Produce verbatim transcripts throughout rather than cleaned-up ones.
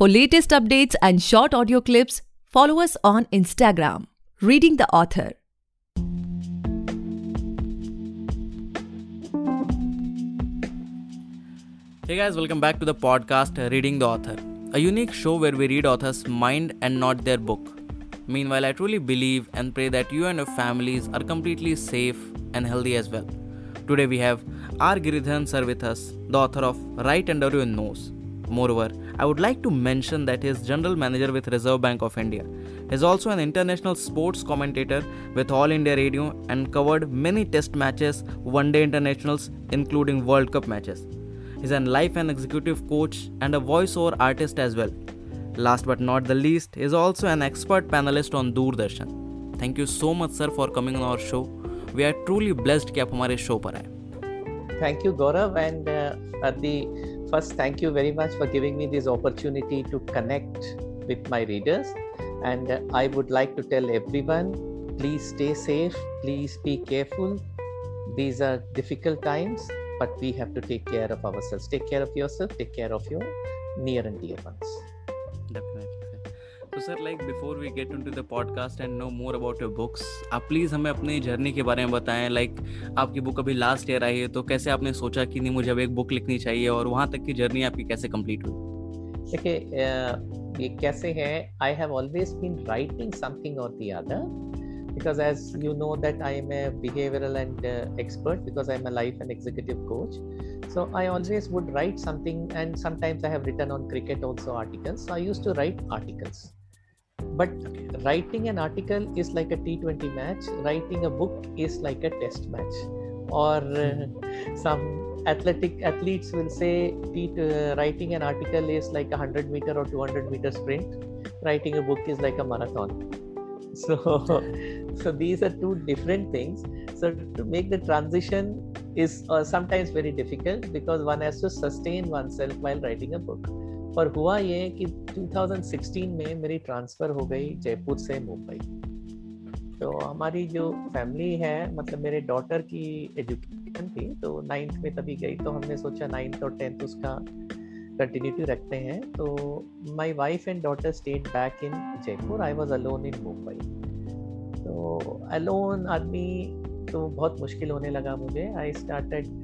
For latest updates and short audio clips, follow us on Instagram. Reading the author. Hey guys, welcome back to the podcast Reading the Author, a unique show where we read authors' mind and not their book. Meanwhile, I truly believe and pray that you and your families are completely safe and healthy as well. Today we have R. Giridhan sir with us, the author of Right Under Your Nose. Moreover, I would like to mention that he is General Manager with Reserve Bank of India. He is also an international sports commentator with All India Radio and covered many test matches, one-day internationals including World Cup matches. He is a life and executive coach and a voiceover artist as well. Last but not the least, he is also an expert panelist on Doordarshan. Thank you so much sir for coming on our show. We are truly blessed कि आप हमारे show पर आए. Thank you Gaurav and uh, at the first thank you very much for giving me this opportunity to connect with my readers, and uh, I would like to tell everyone, please stay safe, please be careful. These are difficult times, but we have to take care of ourselves. Take care of yourself, take care of your near and dear ones. Definitely. तो sir like before we get into the podcast and know more about your books, आप please हमें अपनी journey के बारे में बताएं. Like like, आपकी book अभी लास्ट ईयर आई है, तो कैसे आपने सोचा कि नहीं मुझे अब एक बुक लिखनी चाहिए और वहाँ तक की जर्नी आपकी कैसे कंप्लीट हुई? देखिए ये कैसे है, I have always been writing something और the other because as you know that I am a behavioural and expert because I am a life and executive coach. So I always would write something and sometimes I have written on cricket also articles. I use to write articles. But writing an article is like a T twenty match. Writing a book is like a test match. Or uh, some athletic athletes will say t- uh, writing an article is like a one hundred meter or two hundred meter sprint. Writing a book is like a marathon. So, so these are two different things. So to make the transition is uh, sometimes very difficult because one has to sustain oneself while writing a book. पर हुआ ये कि दो हज़ार सोलह में मेरी transfer हो गई जयपुर से मुंबई. तो हमारी जो फैमिली है, मतलब मेरे डॉटर की एजुकेशन थी, तो नाइन्थ में तभी गई, तो हमने सोचा नाइन्थ और टेंथ उसका कंटिन्यूटी रखते हैं. तो my wife and daughter stayed back in Jaipur. I was alone in Mumbai. तो अलोन आदमी तो बहुत मुश्किल होने लगा मुझे. I started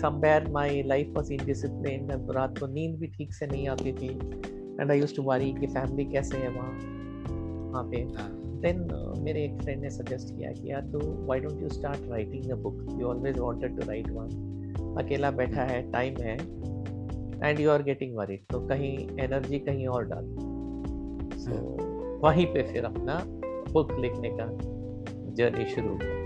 somewhere my life was indisciplined and रात को नींद भी ठीक से नहीं आती थी and I used to worry कि family कैसे है वहाँ वहाँ पे. Then uh, मेरे एक friend ने suggest किया कि यार तू why don't you start writing a book, you always wanted to write one. अकेला बैठा है, time है and you are getting worried, तो कहीं energy कहीं और डाल. So वहीं पे फिर अपना book लिखने का journey शुरू हुआ.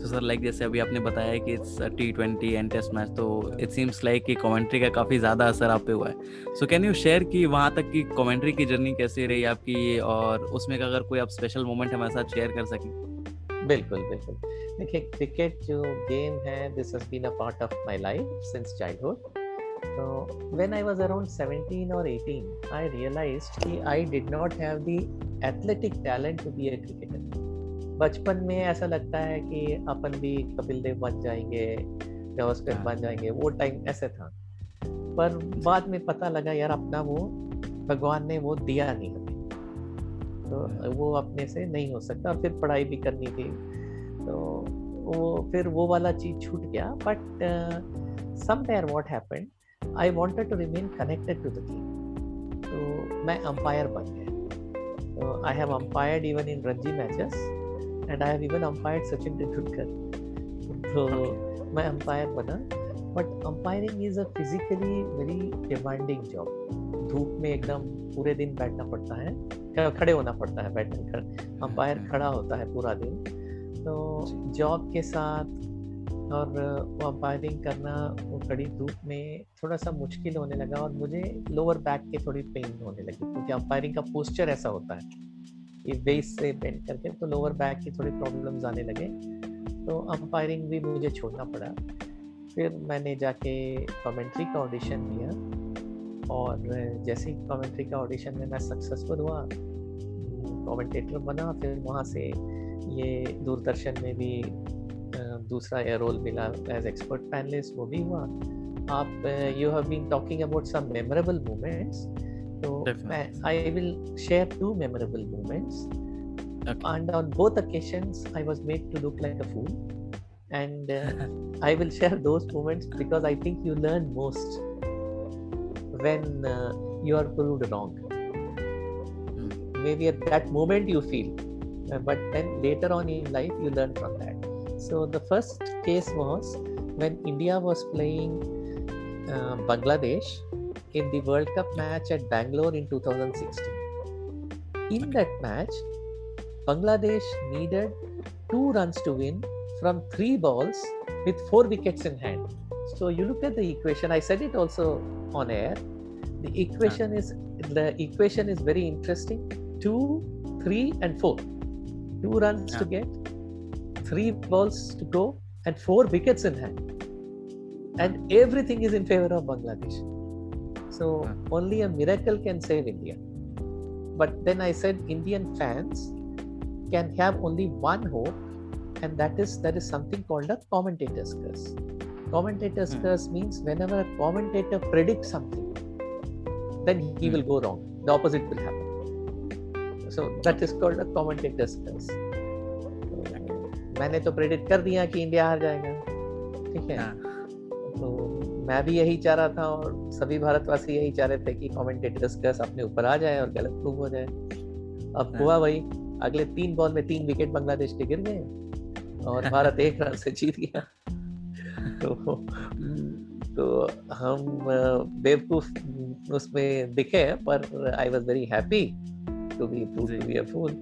तो सर लाइक जैसे अभी आपने बताया कि it's T twenty and test match, तो इट सीम्स लाइक कि कमेंट्री का काफ़ी ज़्यादा असर आप पे हुआ है. सो कैन यू शेयर कि वहाँ तक की कमेंट्री की जर्नी कैसी रही आपकी, और उसमें का अगर कोई आप स्पेशल मोमेंट हमारे साथ शेयर कर सकें? बिल्कुल बिल्कुल. देखिए क्रिकेट जो गेम है, this has been a part of my life since childhood. So when I was around seventeen or eighteen, I realized कि I did not have the athletic talent to be a cricketer. बचपन में ऐसा लगता है कि अपन भी कपिल देव बन जाएंगे, गावस्कर बन जाएंगे, वो टाइम ऐसे था. पर बाद में पता लगा यार अपना वो भगवान ने वो दिया नहीं, तो वो अपने से नहीं हो सकता. फिर पढ़ाई भी करनी थी, तो वो फिर वो वाला चीज़ छूट गया. But somewhere what happened, I wanted to remain connected to the team, तो मैं अंपायर बन गया. I have umpired even in Ranji matches and I have even umpired Sachin Tendulkar. So okay. मैं umpire बना. But umpiring is a physically very demanding job. धूप में एकदम पूरे दिन बैठना पड़ता है, खड़े होना पड़ता है, बैठना. umpire खड़ा होता है पूरा दिन, तो जॉब के साथ और umpiring करना वो कड़ी धूप में थोड़ा सा मुश्किल होने लगा. और मुझे लोअर बैक के थोड़ी पेन होने लगी क्योंकि umpiring का पोस्चर ऐसा होता है, बेस से बेंड करके, तो लोअर बैक की थोड़ी प्रॉब्लम्स आने लगे. तो अंपायरिंग भी मुझे छोड़ना पड़ा. फिर मैंने जाके कमेंट्री का ऑडिशन दिया, और जैसे ही कमेंट्री का ऑडिशन में मैं सक्सेसफुल हुआ, कमेंटेटर बना. फिर वहाँ से ये दूरदर्शन में भी दूसरा रोल मिला एज एक्सपर्ट पैनलिस्ट, वो भी हुआ. आप you have been talking about some memorable moments, तो I will share two memorable moments. And on both occasions, I was made to look like a fool, and uh, I will share those moments because I think you learn most when uh, you are proved wrong. Mm. Maybe at that moment you feel, uh, but then later on in life you learn from that. So the first case was when India was playing uh, Bangladesh in the World Cup match at Bangalore in twenty sixteen. In okay. that match, Bangladesh needed two runs to win from three balls with four wickets in hand. So you look at the equation. I said it also on air. The equation is the equation is very interesting. Two, three, and four. Two runs yeah. to get, three balls to go, and four wickets in hand. And everything is in favor of Bangladesh. So yeah. only a miracle can save India. But then I said, Indian fans can have only one hope, and that is that is something called a commentator's curse. Commentator's mm. curse means whenever a commentator predicts something, then he mm. will go wrong. The opposite will happen. So that is called a commentator's curse. मैंने तो predict कर दिया कि India हार जाएगा, ठीक है? तो मैं भी यही चाह रहा था और सभी भारतवासी यही चाह रहे थे कि commentator's curse अपने ऊपर आ जाए और गलत प्रूव हो जाए. अब हुआ वही. अगले तीन बॉल में तीन विकेट बांग्लादेश के गिर गए और भारत एक रन से जीत गया. तो तो हम बेवकूफ उसमें दिखे, पर I was very happy to be proved to be a fool.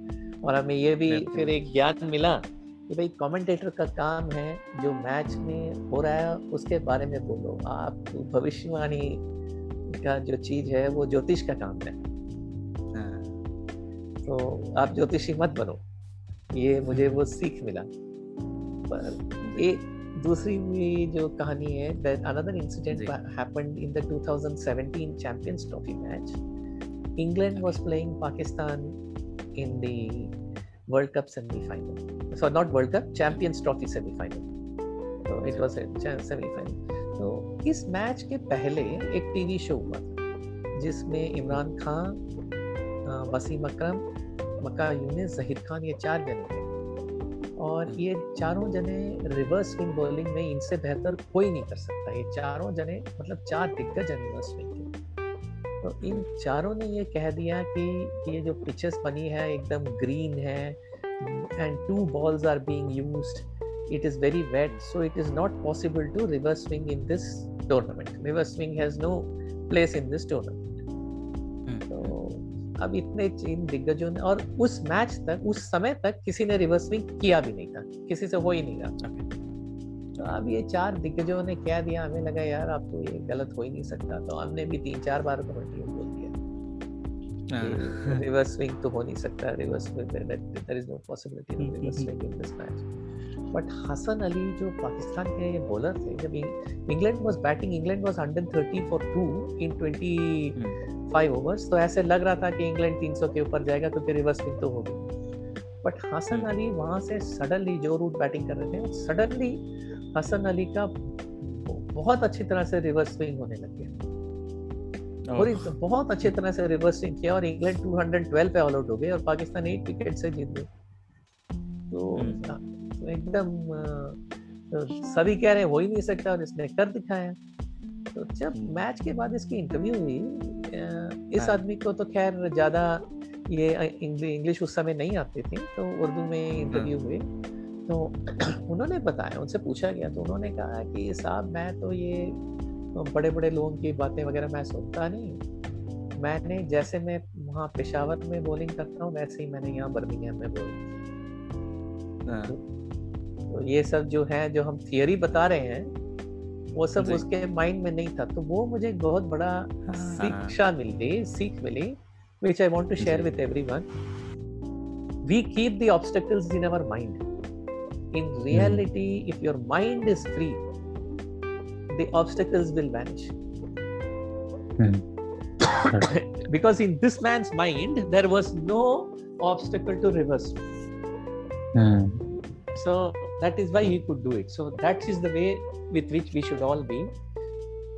और हमें ये भी फिर एक ज्ञान मिला कि भाई कमेंटेटर का काम है जो मैच में हो रहा है उसके बारे में बोलो. आप भविष्यवाणी का जो चीज है वो ज्योतिष का काम है, तो आप ज्योतिषी मत बनो. ये मुझे वो सीख मिला. पर एक दूसरी भी जो कहानी है, that another incident happened in the twenty seventeen champions trophy match. England was playing Pakistan in the world cup semifinal, so not world cup, champions trophy semifinal. तो इट वाज सेमीफाइनल. तो इस मैच के पहले एक टीवी शो हुआ जिसमें इमरान खान, वसीम अकरम, मका ज़ाहिद खान, ये चार जने थे और ये चारों जने रिवर्स स्विंग बॉलिंग में इनसे बेहतर कोई नहीं कर सकता. ये चारों जने मतलब चार दिग्गज रिवर्स स्विंग थे. तो इन चारों ने ये कह दिया कि ये जो पिचेस बनी है एकदम ग्रीन है and two balls are being used, it is very wet, so it is not possible to reverse swing in this tournament. Reverse swing has no place in this tournament. अब इतने इन दिग्गजों ने, और उस मैच तक, उस समय तक किसी ने रिवर्स स्विंग किया भी नहीं था, किसी से हो ही नहीं रहा. तो अब ये चार दिग्गजों ने क्या दिया, हमें लगा यार आप तो ये गलत हो ही नहीं सकता. तो हमने भी तीन चार बार कमेंट्री में बोल दिया रिवर्स स्विंग तो हो नहीं सकता, reverse swing there is no possibility of reverse swing in this match. But Hasan Ali जो पाकिस्तान के बॉलर थे, जब England was batting, England was one hundred thirty four two in twenty five overs, तो ऐसे लग रहा था कि इंग्लैंड तीन सौ के ऊपर जाएगा क्योंकि रिवर्स स्विंग तो होगी. बट हसन अली वहाँ से सडनली, जो रूट बैटिंग कर रहे थे, सडनली हसन अली का बहुत अच्छी तरह से रिवर्स स्विंग होने लग गया और oh. बहुत अच्छी तरह से रिवर्स स्विंग किया और इंग्लैंड two twelve पे ऑल आउट हो गए और पाकिस्तान एक विकेट से जीत गए. तो hmm. एकदम तो सभी कह रहे हो ही नहीं सकता और इसने कर दिखाया. तो जब मैच के बाद इसकी इंटरव्यू हुई, इस आदमी को तो खैर ज़्यादा ये इंग्लिश उस समय नहीं आती थी, तो उर्दू में इंटरव्यू हुई. तो उन्होंने बताया, उनसे पूछा गया, तो उन्होंने कहा कि साहब मैं तो ये बड़े बड़े लोगों की बातें वगैरह मैं सुनता नहीं. मैंने जैसे मैं वहाँ पेशावर में बॉलिंग करता हूँ वैसे ही मैंने यहाँ बर्मिंगहम में बॉलिंग. तो ये सब जो है, जो हम थियोरी बता रहे हैं, वो सब उसके माइंड में नहीं था. तो वो मुझे बहुत बड़ा शिक्षा मिली, सीख मिली, which I want to share with everyone. We keep the obstacles in our mind. In reality, if your mind is free, the obstacles will vanish. Because in this man's mind, there was no obstacle to reverse. So that is why he could do it. So that is the way with which we should all be.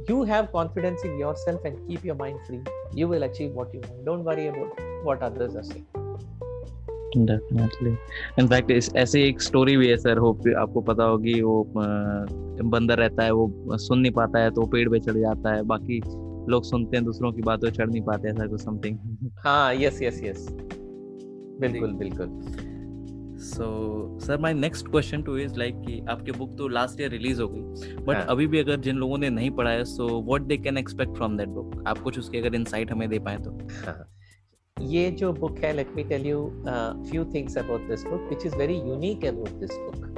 You have confidence in yourself and keep your mind free. You will achieve what you want. Don't worry about what others are saying. Definitely. In fact, ऐसे एक story भी है sir, hope आपको पता होगी। वो बंदर रहता है, वो सुन नहीं पाता है तो पेड़ पे चढ़ जाता है, बाकी लोग सुनते हैं दूसरों की बात, वो चढ़ नहीं पाते हैं सर, कुछ समथिंग। हाँ, यस यस यस, बिल्कुल बिल्कुल। So, sir, my next question to you is like कि आपके book तो last year release हो गई, but हाँ. अभी भी अगर जिन लोगों ने नहीं पढ़ा है, so what they can expect from that book? आप कुछ उसके अगर insight हमें दे पाए तो। हाँ. ये जो book है, let me tell you uh, few things about this book, which is very unique about this book. Uh,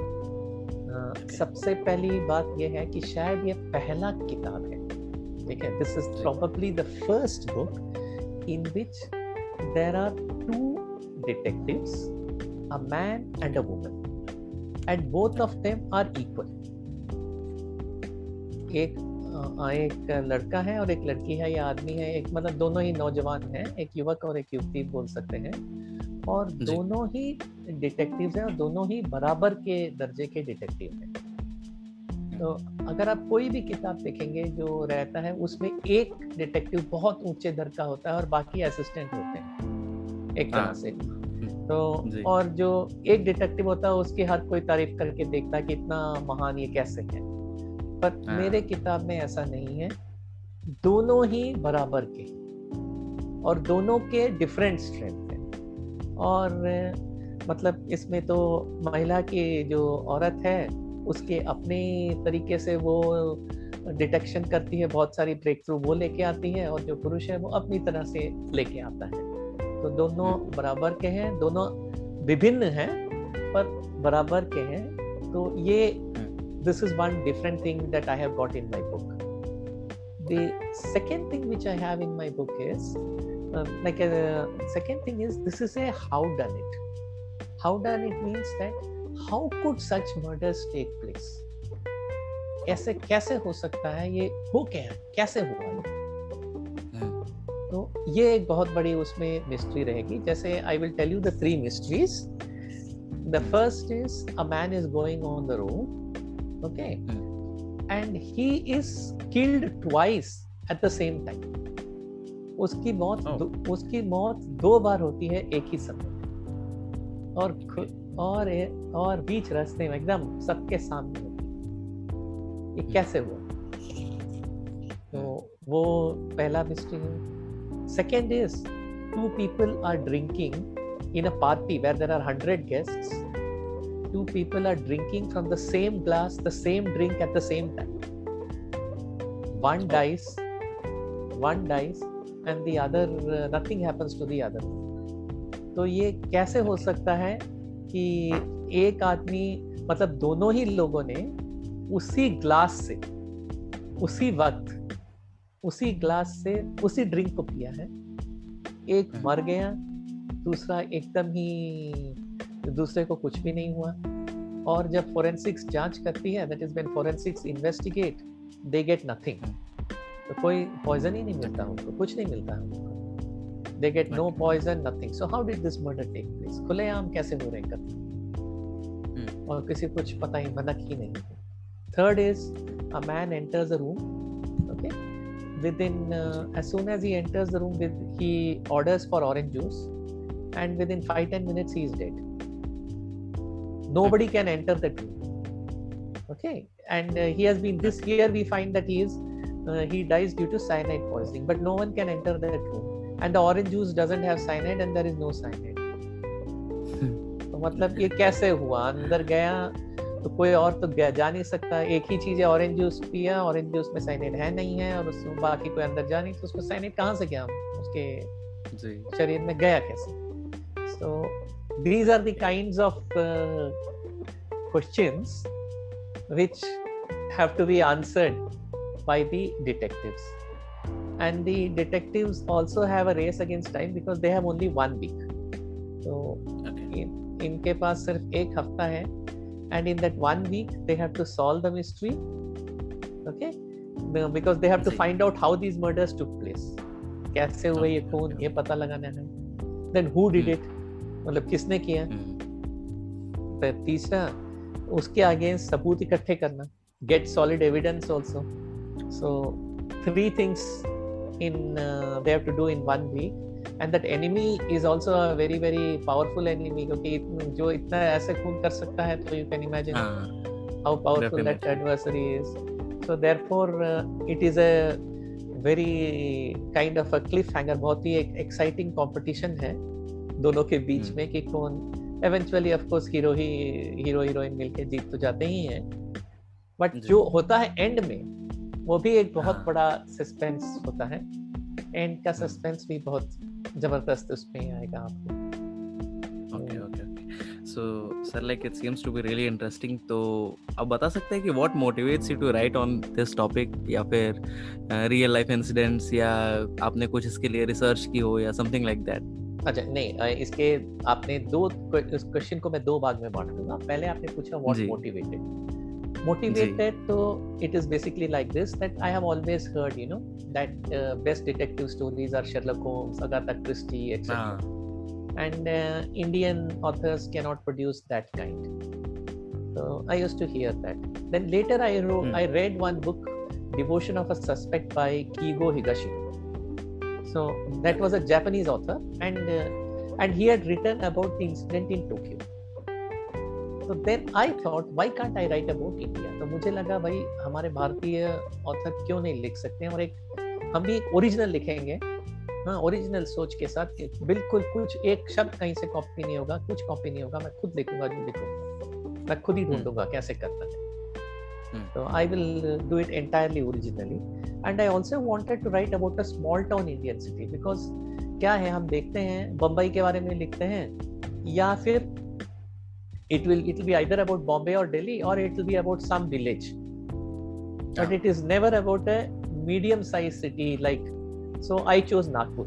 okay. सबसे पहली बात ये है कि शायद ये पहला किताब है, ठीक है? This is probably the first book in which there are two detectives. A man and a woman, and both of them are equal. एक एक लड़का है और एक लड़की है, या आदमी है, एक मतलब दोनों ही नौजवान हैं, एक युवक और एक युवती बोल सकते हैं, और दोनों ही डिटेक्टिव्स हैं और दोनों ही बराबर के दर्जे के डिटेक्टिव हैं। तो अगर आप कोई भी किताब देखेंगे जो रहता है, उसमें एक डिटेक्टिव बहुत ऊंचे दर का होता है और बाकी असिस्टेंट होते हैं एक तरह से। तो और जो एक डिटेक्टिव होता है उसकी हर कोई तारीफ करके देखता है कि इतना महान ये कैसे है, पर मेरे किताब में ऐसा नहीं है। दोनों ही बराबर के और दोनों के डिफरेंट स्ट्रेंथ हैं, और मतलब इसमें तो महिला की जो औरत है उसके अपने तरीके से वो डिटेक्शन करती है, बहुत सारी ब्रेक थ्रू वो लेके आती है, और जो पुरुष है वो अपनी तरह से लेके आता है। तो दोनों बराबर के हैं, दोनों विभिन्न हैं पर बराबर के हैं। तो ये this is one different thing that I have got in my book. The second thing which I have in my book is like second thing is this is a howdunit. Howdunit means that how could such murders take place, ऐसे कैसे हो सकता है, ये हो क्या, कैसे हुआ। तो ये एक बहुत बड़ी उसमें मिस्ट्री रहेगी। जैसे I will tell you the three mysteries. The first is a man is going on the road, okay, and he is killed twice at the same time. उसकी मौत oh. उसकी मौत दो बार होती है एक ही समय, और और और बीच रास्ते में एकदम सबके सामने होती है। ये कैसे हुआ? तो वो पहला मिस्ट्री है। Second is, two people are drinking in a party where there are one hundred guests. Two people are drinking from the same glass, the same drink at the same time. One dies, one dies, and the other, uh, nothing happens to the other. तो ये कैसे हो सकता है कि एक आदमी, मतलब दोनों ही लोगों ने उसी ग्लास से, उसी वक्त, उसी ग्लास से उसी ड्रिंक को पिया है। एक मर गया, दूसरा एकदम ही, दूसरे को कुछ भी नहीं हुआ। और जब फोरेंसिक्स जांच करती है, that is when forensics investigate, they get nothing. तो कोई पॉइजन ही नहीं मिलता उनको, कुछ नहीं मिलता उनको, they get no poison, nothing. So how did this murder take place? खुलेआम कैसे हो रहे कत्ल, और किसी को कुछ पता ही, भनक ही नहीं। Third is a man enters a room, okay, within uh, as soon as he enters the room with, he orders for orange juice, and within five to ten minutes he is dead. Nobody can enter the room, okay, and uh, he has been this year we find that he is uh, he dies due to cyanide poisoning, but no one can enter that room, and the orange juice doesn't have cyanide and there is no cyanide. तो मतलब ये कैसे हुआ? अंदर गया तो कोई और तो जा नहीं सकता, एक ही चीज है, ऑरेंज जूस पिया, ऑरेंज जूस में साइनेड है नहीं है, और उसमें बाकी कोई अंदर जा नहीं, तो उसको साइनेड कहाँ से गया, उसके शरीर में गया कैसे? So these are the kinds of questions which have to be answered by the detectives, and the detectives also have a race against time because they have only one week. तो इनके पास सिर्फ एक हफ्ता है, and in that one week they have to solve the mystery, okay, because they have to find out how these murders took place, kaise hua ye, kaun ye pata lagana hai, then who did it, matlab kisne kiya, then teesra uske against saboot ikatthe karna, get solid evidence also. So three things in uh, they have to do in one week. And that enemy is also a very very powerful enemy, because जो इतना ऐसे खून कर सकता है, तो you can imagine ah, how powerful definitely. that adversary is. So therefore, uh, it is a very kind of a cliffhanger. बहुत ही एक exciting competition है दोनों के बीच hmm. में कि कौन eventually of course hero he hero heroine मिलके जीत तो जाते ही हैं. But hmm. जो होता है end में, वो भी एक बहुत ah. बड़ा suspense होता है. End का suspense भी बहुत जबरदस्त उसमें आएगा आपको. Okay, okay, okay. So, sir, like it seems to be really interesting. तो आप बता सकते हैं कि what motivates you to write on this topic, या फिर uh, real life incidents, या आपने कुछ इसके लिए research की हो, या something like that? अच्छा, नहीं, इसके आपने दो इस क्वेश्चन को मैं दो भाग में बांट दूंगा. पहले आपने पूछा what ji. motivated. Motivated, so it is basically like this, that I have always heard, you know, that uh, best detective stories are Sherlock Holmes, Agatha Christie, et cetera. Ah. And uh, Indian authors cannot produce that kind. So I used to hear that. Then later I wrote, hmm. I read one book, Devotion of a Suspect by Keigo Higashino. So that was a Japanese author, and uh, and he had written about the incident in Tokyo. So then I thought, why can't I write about India? तो मुझे लगा भाई हमारे भारतीय author क्यों नहीं लिख सकते हैं, और एक हम भी ओरिजिनल लिखेंगे, हाँ ओरिजिनल सोच के साथ, बिल्कुल कुछ एक शब्द कहीं से कॉपी नहीं होगा, कुछ कॉपी नहीं होगा, मैं खुद लिखूंगा जो लिखूंगा, मैं खुद ही ढूंढूंगा कैसे करना है. तो I will do it entirely originally, and I also wanted to write about a small town Indian city, because क्या है हम देखते हैं बम्बई के बारे में लिखते हैं, या फिर It will it will be either about Bombay or Delhi, or it will be about some village. But yeah. it is never about a medium-sized city like. So I chose Nagpur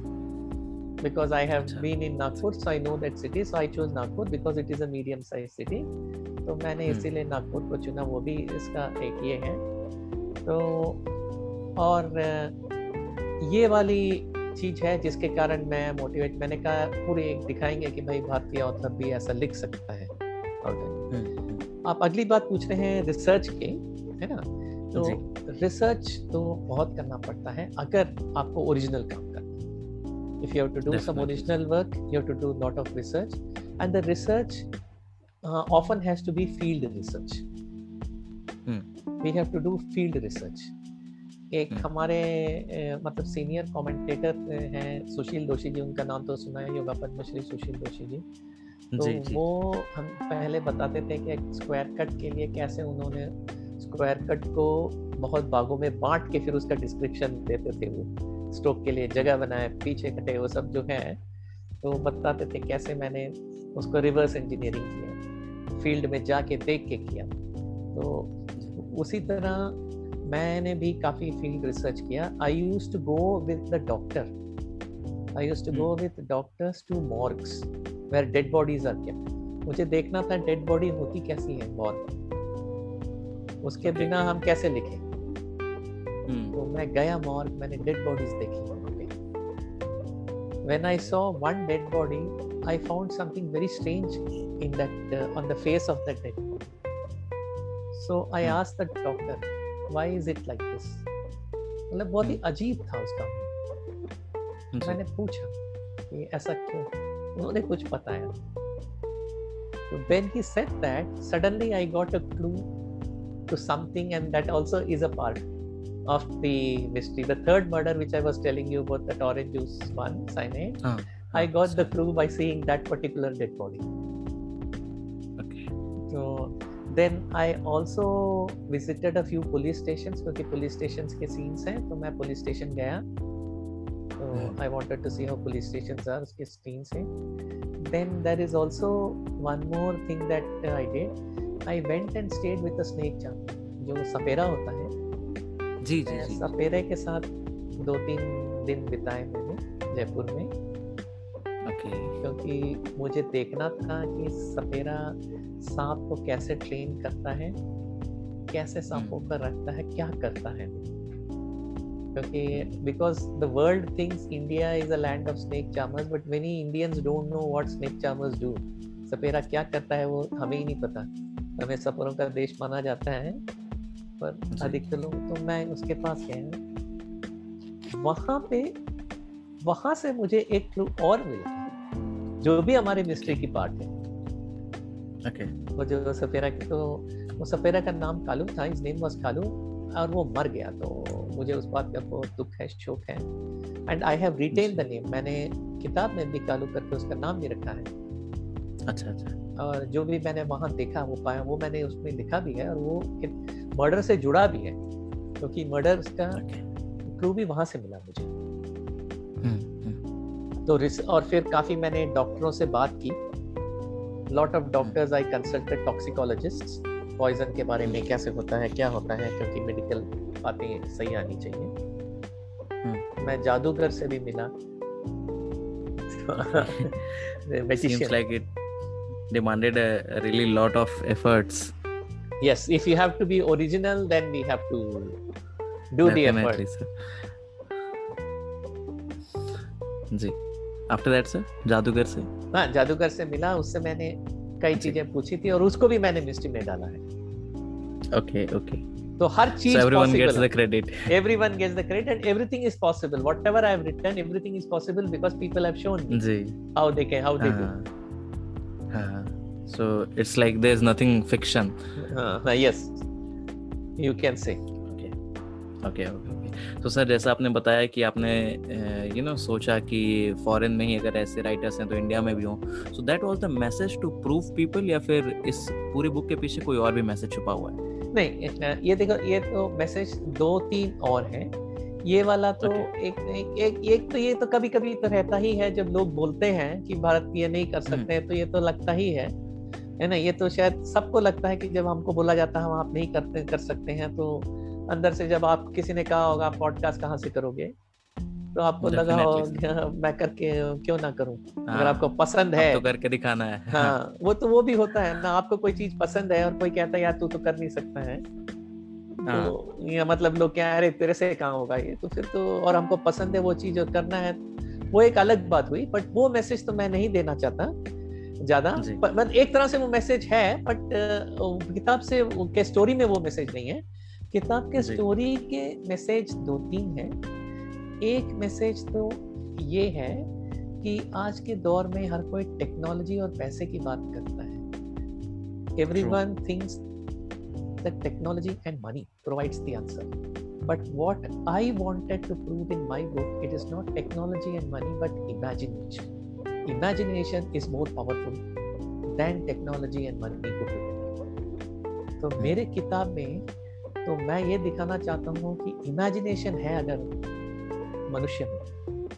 because I have yeah. been in Nagpur, so I know that city. So I chose Nagpur because it is a medium-sized city. So मैंने hmm. इसीलिए नागपुर को चुना, वो भी इसका एक ये है. तो और ये वाली चीज है जिसके कारण मैं मोटिवेट, मैंने कहा पूरे एक दिखाएंगे कि भाई भारतीय ऑथर भी ऐसा लिख सकता है. Okay. आप अगली बात पूछ रहे हैं रिसर्च के, है ना? तो रिसर्च तो बहुत करना पड़ता है अगर आपको ओरिजिनल काम करना है. If you have to do some original work, you have to do lot of research, and the research often has to be field research. We have to do field research. एक hmm. हमारे uh, मतलब senior commentator हैं सुशील दोशी जी, उनका नाम तो सुना ही होगा, पद्मश्री सुशील दोशी जी. तो जी, वो जी. हम पहले बताते थे कि स्क्वायर कट के लिए कैसे उन्होंने स्क्वायर कट को बहुत भागों में बांट के फिर उसका डिस्क्रिप्शन देते थे, वो स्ट्रोक के लिए जगह बनाए, पीछे कटे, वो सब जो है. तो बताते थे कैसे मैंने उसको रिवर्स इंजीनियरिंग किया, फील्ड में जाके देख के किया. तो उसी तरह मैंने भी काफ़ी फील्ड रिसर्च किया. I used to go with the doctor, I used to go with doctors to morgues where dead bodies are kept. मुझे देखना था dead body होती कैसी है मॉर्ग, उसके बिना हम कैसे लिखें. hmm. तो मैं गया मॉर्ग, मैंने dead bodies देखी. When I saw one dead body, I found something very strange in that uh, on the face of that dead body. So I hmm. asked the doctor, why is it like this? मतलब बहुत ही अजीब था उसका. hmm. मैंने पूछा कि ऐसा क्यों, उन्होंने कुछ बताया. So when he said that, suddenly I got a clue to something, and that also is a part of the mystery. The third murder, which I was telling you about, that orange juice one, cyanide, oh, I got sorry. the clue by seeing that particular dead body. Okay. So then I also visited a few police stations, because police stations के scenes हैं, तो मैं police station गया. So mm-hmm. I wanted to see how police stations are, उसके screen से. Then there is also one more thing that uh, I did. I went and stayed with a snake charmer, जो सपेरा होता है. जी जी जी. सपेरे के साथ दो तीन दिन बिताए मैंने जयपुर में. Okay. क्योंकि मुझे देखना था कि सपेरा सांप को कैसे ट्रेन करता है, कैसे सांपों पर रखता है, क्या करता है. Okay, because the world thinks India is a land of snake charmers, but many Indians don't know what snake charmers do. सपेरा क्या करता है वो हमें ही नहीं पता. हमें सपेरों का देश माना जाता है, पर अधिकतर लोग. तो मैं उसके पास गया, वहां पे वहां से मुझे एक क्लू और मिला जो भी हमारे मिस्ट्री की पार्ट है. okay. वो जो सपेरा की, तो वो सपेरा का नाम कालू था, हिज नेम वाज कालू, और वो मर गया. तो मुझे उस बात का बहुत दुख है, शोक है. And I have written the name, मैंने किताब में भी कालू करके उसका नाम भी रखा है. अच्छा अच्छा. और जो भी मैंने वहाँ देखा वो पाया, वो मैंने उसमें लिखा भी है, और वो मर्डर से जुड़ा भी है क्योंकि तो मर्डर उसका क्लू भी वहाँ से मिला मुझे. हुँ, हुँ. तो और फिर काफ़ी मैंने डॉक्टरों से बात की, lot of doctors I consulted, toxicologist, poison के बारे में कैसे होता है क्या होता है, क्योंकि मेडिकल बातें सही आनी चाहिए. मैं जादूगर से भी मिला. Seems like it demanded a really lot of efforts. Yes, if you have to be original, then we have to do the effort. Ji. After that, sir, जादूगर से. हाँ, जादूगर से मिला. उससे मैंने कई चीजें पूछी थी और उसको भी मैंने मिस्ट्री में डाला है. Okay, okay. तो हर चीज possible. Everyone gets the credit. Everyone gets the credit, and everything is possible. Whatever I have written, everything is possible because people have shown me ji. how they can, how they uh, do. Uh, so it's like there's nothing fiction. Uh, yes, you can say. Okay, okay, okay. So sir, जैसा आपने बताया कि आपने uh, you know सोचा कि foreign में ही अगर ऐसे writers हैं तो India में भी हों. So that was the message to prove people, या फिर इस पूरी book के पीछे कोई और भी message छुपा हुआ है? नहीं, ये देखो, ये तो मैसेज दो तीन और हैं. ये वाला तो okay. एक, एक, एक एक तो ये तो कभी कभी तो रहता ही है. जब लोग बोलते हैं कि भारत ये नहीं कर सकते हैं, तो ये तो लगता ही है, है ना. ये तो शायद सबको लगता है कि जब हमको बोला जाता है हम आप नहीं करते कर सकते हैं, तो अंदर से जब आप, किसी ने कहा होगा आप पॉडकास्ट कहाँ से करोगे, तो आपको लगा होगा मैं करके क्यों ना करूँ. अगर आपको पसंद है तो करके दिखाना है. हाँ, वो तो वो भी होता है ना. आपको कोई चीज पसंद है और कोई कहता है यार तू तो कर नहीं सकता है, तो या मतलब लोग क्या, अरे तेरे से कहाँ होगा ये, तो फिर तो. और हमको पसंद है वो चीज और करना है, वो एक अलग बात हुई. बट वो मैसेज तो मैं नहीं देना चाहता ज्यादा. मतलब एक तरह से वो मैसेज है, बट किताब से के स्टोरी में वो मैसेज नहीं है. किताब के स्टोरी के मैसेज दो तीन है. एक मैसेज तो ये है कि आज के दौर में हर कोई टेक्नोलॉजी और पैसे की बात करता है. Everyone thinks that technology and money provides the answer. But what I wanted to prove in my book, it is not technology and money, but imagination. Imagination is more powerful than technology and money put together. तो मेरे किताब में तो मैं ये दिखाना चाहता हूँ कि imagination है अगर मनुष्य में,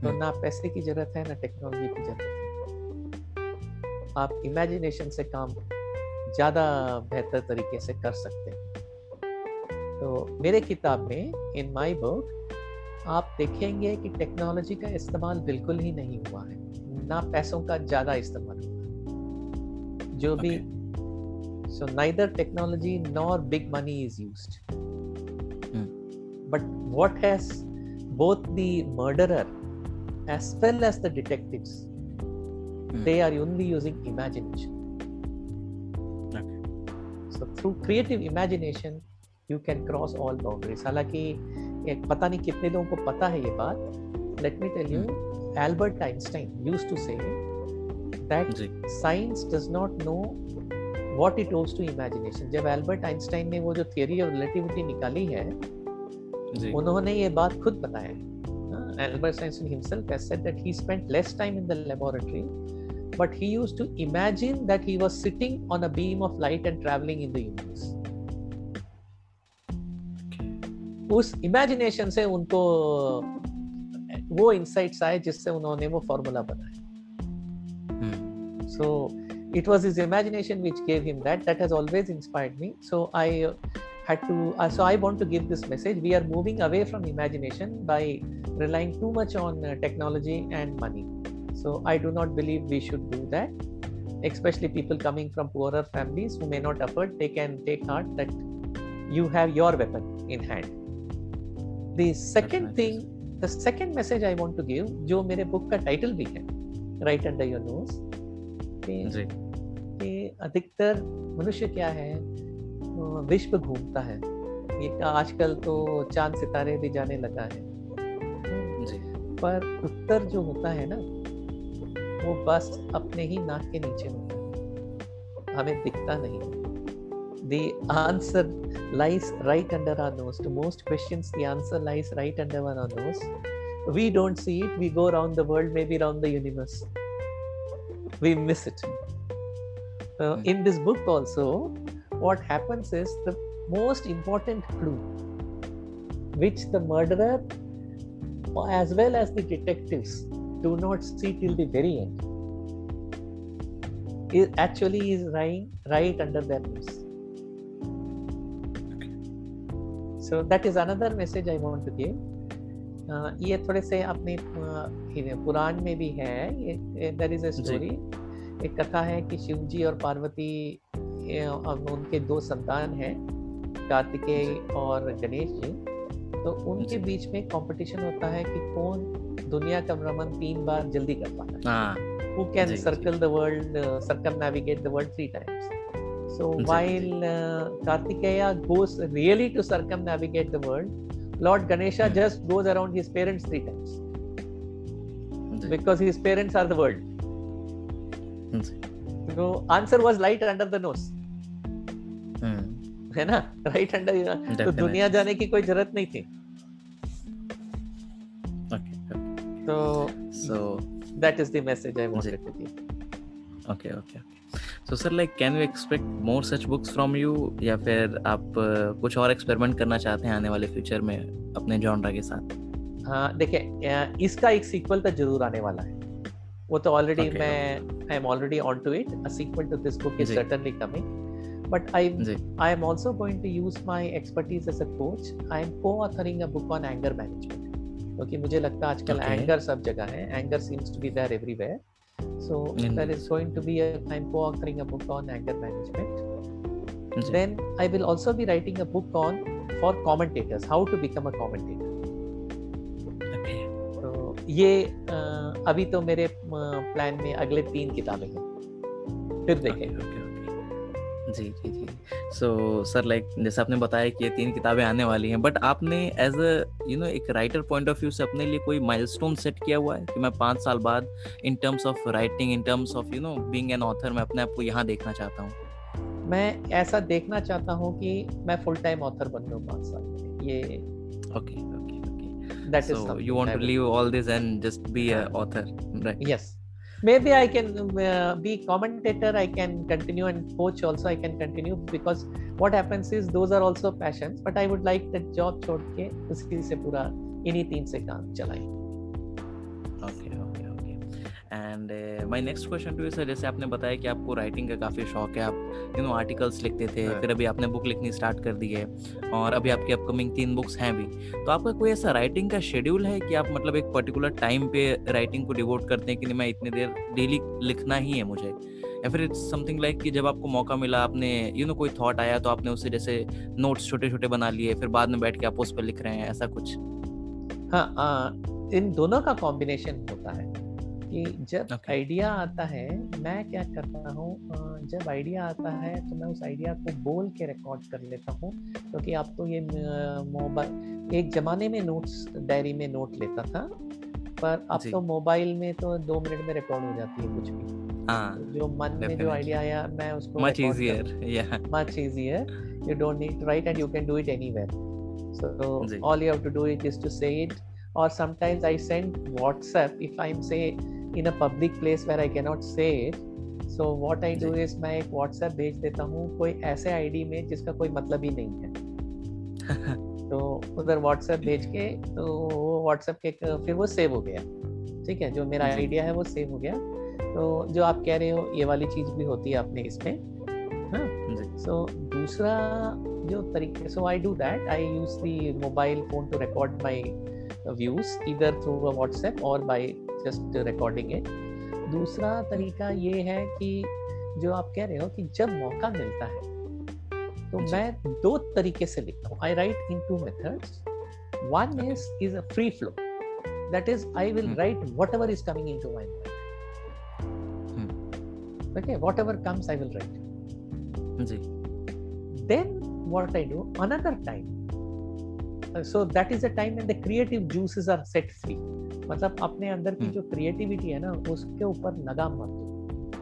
तो ना पैसे की जरूरत है ना टेक्नोलॉजी की जरूरत है. आप इमेजिनेशन से काम ज़्यादा बेहतर तरीके से कर सकते हैं. तो मेरे किताब में, इन माई बुक, आप देखेंगे कि टेक्नोलॉजी का इस्तेमाल बिल्कुल ही नहीं हुआ है, ना पैसों का ज़्यादा इस्तेमाल हुआ है. जो okay. भी so neither technology nor big money is used, but what has both the murderer as well as the detectives, they are only using imagination. So through creative imagination you can cross all boundaries. हालांकि एक पता नहीं कितने लोगों को पता है ये बात. Let me tell you, Albert Einstein used to say that ji. science does not know what it owes to imagination. जब Albert Einstein ने वो जो theory of relativity निकाली है जी. उन्होंने ये बात खुद बताया है. Albert Einstein himself has said that he spent less time in the laboratory, but he used to imagine that he was sitting on a beam of light and traveling in the universe. उस imagination से उनको वो insights आए जिससे उन्होंने वो formula बनाया. So it was his imagination which gave him that. That has always inspired me. So I had to. Uh, so I want to give this message. We are moving away from imagination by relying too much on uh, technology and money. So I do not believe we should do that, especially people coming from poorer families who may not afford. They can take heart that you have your weapon in hand. The second thing, the second message I want to give, जो मेरे book का title भी है, Right Under Your Nose, कि अधिकतर मनुष्य क्या है, विश्व घूमता है. ये आजकल तो चांद सितारे भी जाने लगा है. पर उत्तर जो होता है ना वो बस अपने ही नाक के नीचे होता है, हमें दिखता नहीं। The answer lies right under our nose. To most questions, the answer lies right under our nose. We don't see it. We go around the world, maybe around the universe. We miss it. Uh, in this book also, what happens is the most important clue, which the murderer as well as the detectives do not see till the very end, it actually is lying right under their nose. Okay. So that is another message I want to give. ये थोड़े से अपने पुराण में भी है, there is a story, एक कथा है कि शिवजी और पार्वती और उनके दो संतान हैं, कार्तिकेय और गणेश जी, तो उनके बीच में कंपटीशन होता है कि कौन दुनिया का भ्रमण तीन बार जल्दी कर पाता है, who can circle the world, uh, circumnavigate the world three times. So while uh, Kartikeya goes really to circumnavigate the world, Lord Ganesha just goes around his parents three times because his parents are the world. So answer was light under the nose. है ना, right under, तो दुनिया जाने की कोई जरूरत नहीं थी। okay, okay. तो so that is the message I wanted to give. okay okay so sir, like can we expect more such books from you, या फिर आप कुछ और एक्सपेरिमेंट करना चाहते हैं आने वाले फ्यूचर में अपने जॉनरा के साथ? हाँ देखिए, इसका एक सीक्वल तो जरूर आने वाला है, वो तो ऑलरेडी okay, मैं I am already on to it, a sequel to this book is certainly coming. But I I am also going to use my expertise as a coach. I am co-authoring a book on anger management. क्योंकि मुझे लगता है आजकल anger सब जगह है. Anger seems to be there everywhere. So there is going to be a, I am co-authoring a book on anger management. Then I will also be writing a book on for commentators, how to become a commentator. तो ये अभी तो मेरे plan में अगले तीन किताबें हैं. फिर देखेंगे. जी जी जी सो सर, लाइक जैसे आपने बताया कि ये तीन किताबें आने वाली हैं, बट आपने एज अ यू नो एक राइटर पॉइंट ऑफ व्यू से अपने लिए कोई माइलस्टोन सेट किया हुआ है कि मैं पाँच साल बाद in terms of writing, in terms of you know being an author, मैं अपने आप को यहाँ देखना चाहता हूँ? मैं ऐसा देखना चाहता हूँ कि मैं फुल टाइम ऑथर बन लूँ पाँच साल में. ये okay okay okay that is so you want to leave all this and just be a author, right? Yes. Maybe I can uh, be commentator, I can continue, and coach also I can continue, because what happens is those are also passions, but I would like that job छोड़ के उसी से पूरा इन्हीं तीन से काम चलाएं. Okay, okay, okay. And uh, my next question to you sir, जैसे आपने बताया कि आपको राइटिंग का काफ़ी शौक है, आप यू नो आर्टिकल्स लिखते थे, yeah. फिर अभी आपने बुक लिखनी स्टार्ट कर दी है और अभी आपकी अपकमिंग तीन बुक्स हैं भी, तो आपका कोई ऐसा राइटिंग का शेड्यूल है कि आप मतलब एक पर्टिकुलर टाइम पे राइटिंग को डिवोट करते हैं कि नहीं मैं इतने देर डेली लिखना ही है मुझे, या फिर इट्स समथिंग लाइक कि जब आपको मौका मिला आपने यू नो कोई थॉट आया तो आपने उससे जैसे नोट्स छोटे छोटे बना लिए फिर बाद में बैठ के आप उस पर लिख रहे हैं, ऐसा कुछ? हाँ, इन दोनों का कॉम्बिनेशन होता है कि जब आइडिया okay. आता है, मैं क्या करता हूँ, जब आइडिया आता है तो मैं उस आइडिया को बोल के रिकॉर्ड कर लेता हूँ, क्योंकि आप तो ये मोबाइल, एक ज़माने में नोट्स डायरी में नोट लेता था, पर अब तो मोबाइल में तो दो मिनट में रिकॉर्ड हो जाती है कुछ भी. हाँ, जो मन में जो आइडिया आया मैं उसको मच इजियर, या much easier, you don't need to write and you can do it anywhere. So all you have to do it is to say it, or sometimes I send WhatsApp if I'm say in a public place where I cannot say it. So what I do is मैं एक WhatsApp भेज देता हूँ कोई ऐसे ID में जिसका कोई मतलब ही नहीं है, तो उधर WhatsApp भेज के, तो वो WhatsApp के फिर वो सेव हो गया. ठीक है, जो मेरा आइडिया है वो सेव हो गया. तो जो आप कह रहे हो ये वाली चीज़ भी होती है आपने इसमें. हाँ, सो दूसरा जो तरीके, so I do that, I use the mobile phone to record my views either through a WhatsApp or by just recording it. दूसरा तरीका ये है कि जो आप कह रहे हो कि जब मौका मिलता है तो मैं दो तरीके से लिखता हूँ. I write in two methods. One is is a free flow. That is, I will hmm. write whatever is coming into my mind. Hmm. Okay, whatever comes, I will write. Ji. Then what I do another time. So that is a time when the creative juices are set free. मतलब अपने अंदर की जो creativity है ना उसके ऊपर लगाम मत दो,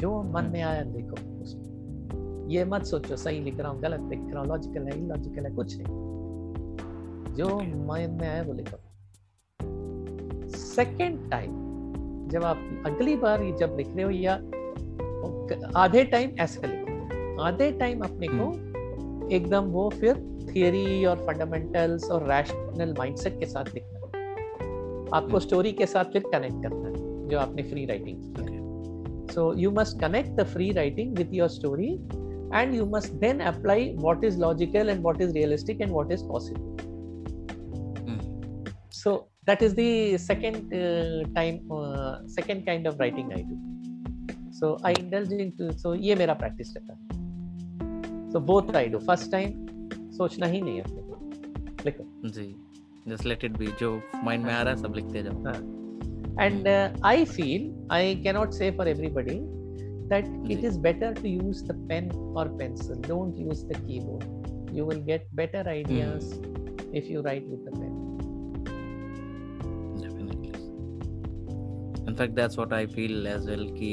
जो मन में आया देखो उसमें, ये मत सोचो सही लिख रहा हूँ गलत लिख रहा हूँ लॉजिकल है इलॉजिकल है, कुछ नहीं, जो मन में आया वो लिखो। सेकेंड टाइम जब आप अगली बार जब लिख रहे हो या आधे टाइम ऐसे लिखो, आधे टाइम अपने को एकदम वो फिर थियरी और फंडामेंटल्स और रैशनल माइंडसेट के साथ लिखना है, आपको स्टोरी के साथ फिर कनेक्ट करना है जो आपने फ्री राइटिंग की है। So you must connect the free writing with your story and you must then apply what is logical and what is realistic and what is possible. So that is the second time second kind of writing I do. So I indulge in, so ये मेरा practice रहता है। So both I do. First time, सोचना ही नहीं है, लिखो जी, just let it be, जो mind में आ रहा है सब लिखते जाओ। हाँ, and uh, I feel I cannot say for everybody that it is better to use the pen or pencil. Don't use the keyboard. You will get better ideas hmm. if you write with the pen. Definitely. In fact, that's what I feel as well कि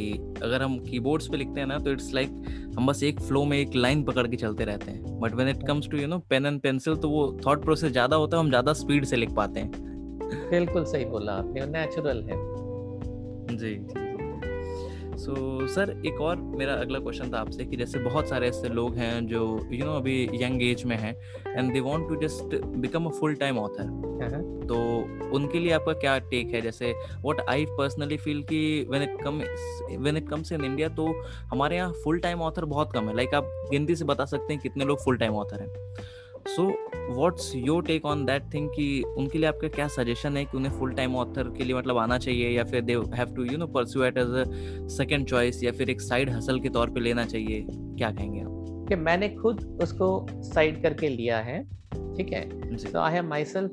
अगर हम keyboards पे लिखते हैं ना तो it's like हम बस एक फ्लो में एक लाइन पकड़ के चलते रहते हैं, but when it comes to you know pen and pencil तो वो थॉट प्रोसेस ज्यादा होता है, हम ज्यादा स्पीड से लिख पाते हैं। बिल्कुल सही बोला आपने, नेचुरल है जी। सो सर एक और मेरा अगला क्वेश्चन था आपसे कि जैसे बहुत सारे ऐसे लोग हैं जो यू नो अभी यंग एज में हैं and they want to just become a full time author, तो उनके लिए आपका क्या टेक है? जैसे व्हाट आई पर्सनली फील कि when it comes when it comes in India तो हमारे यहाँ फुल टाइम ऑथर बहुत कम है, लाइक like आप गिनती से बता सकते हैं कितने लोग फुल टाइम ऑथर हैं। So what's your take on that thing कि उनके लिए आपका क्या सजेशन है कि उन्हें फुल टाइम ऑथर के लिए मतलब आना चाहिए या फिर they have to you know pursue it as a second choice या फिर एक साइड हसल के तौर पे लेना चाहिए, क्या कहेंगे आप? कि मैंने खुद उसको साइड करके लिया है, ठीक है, so I have myself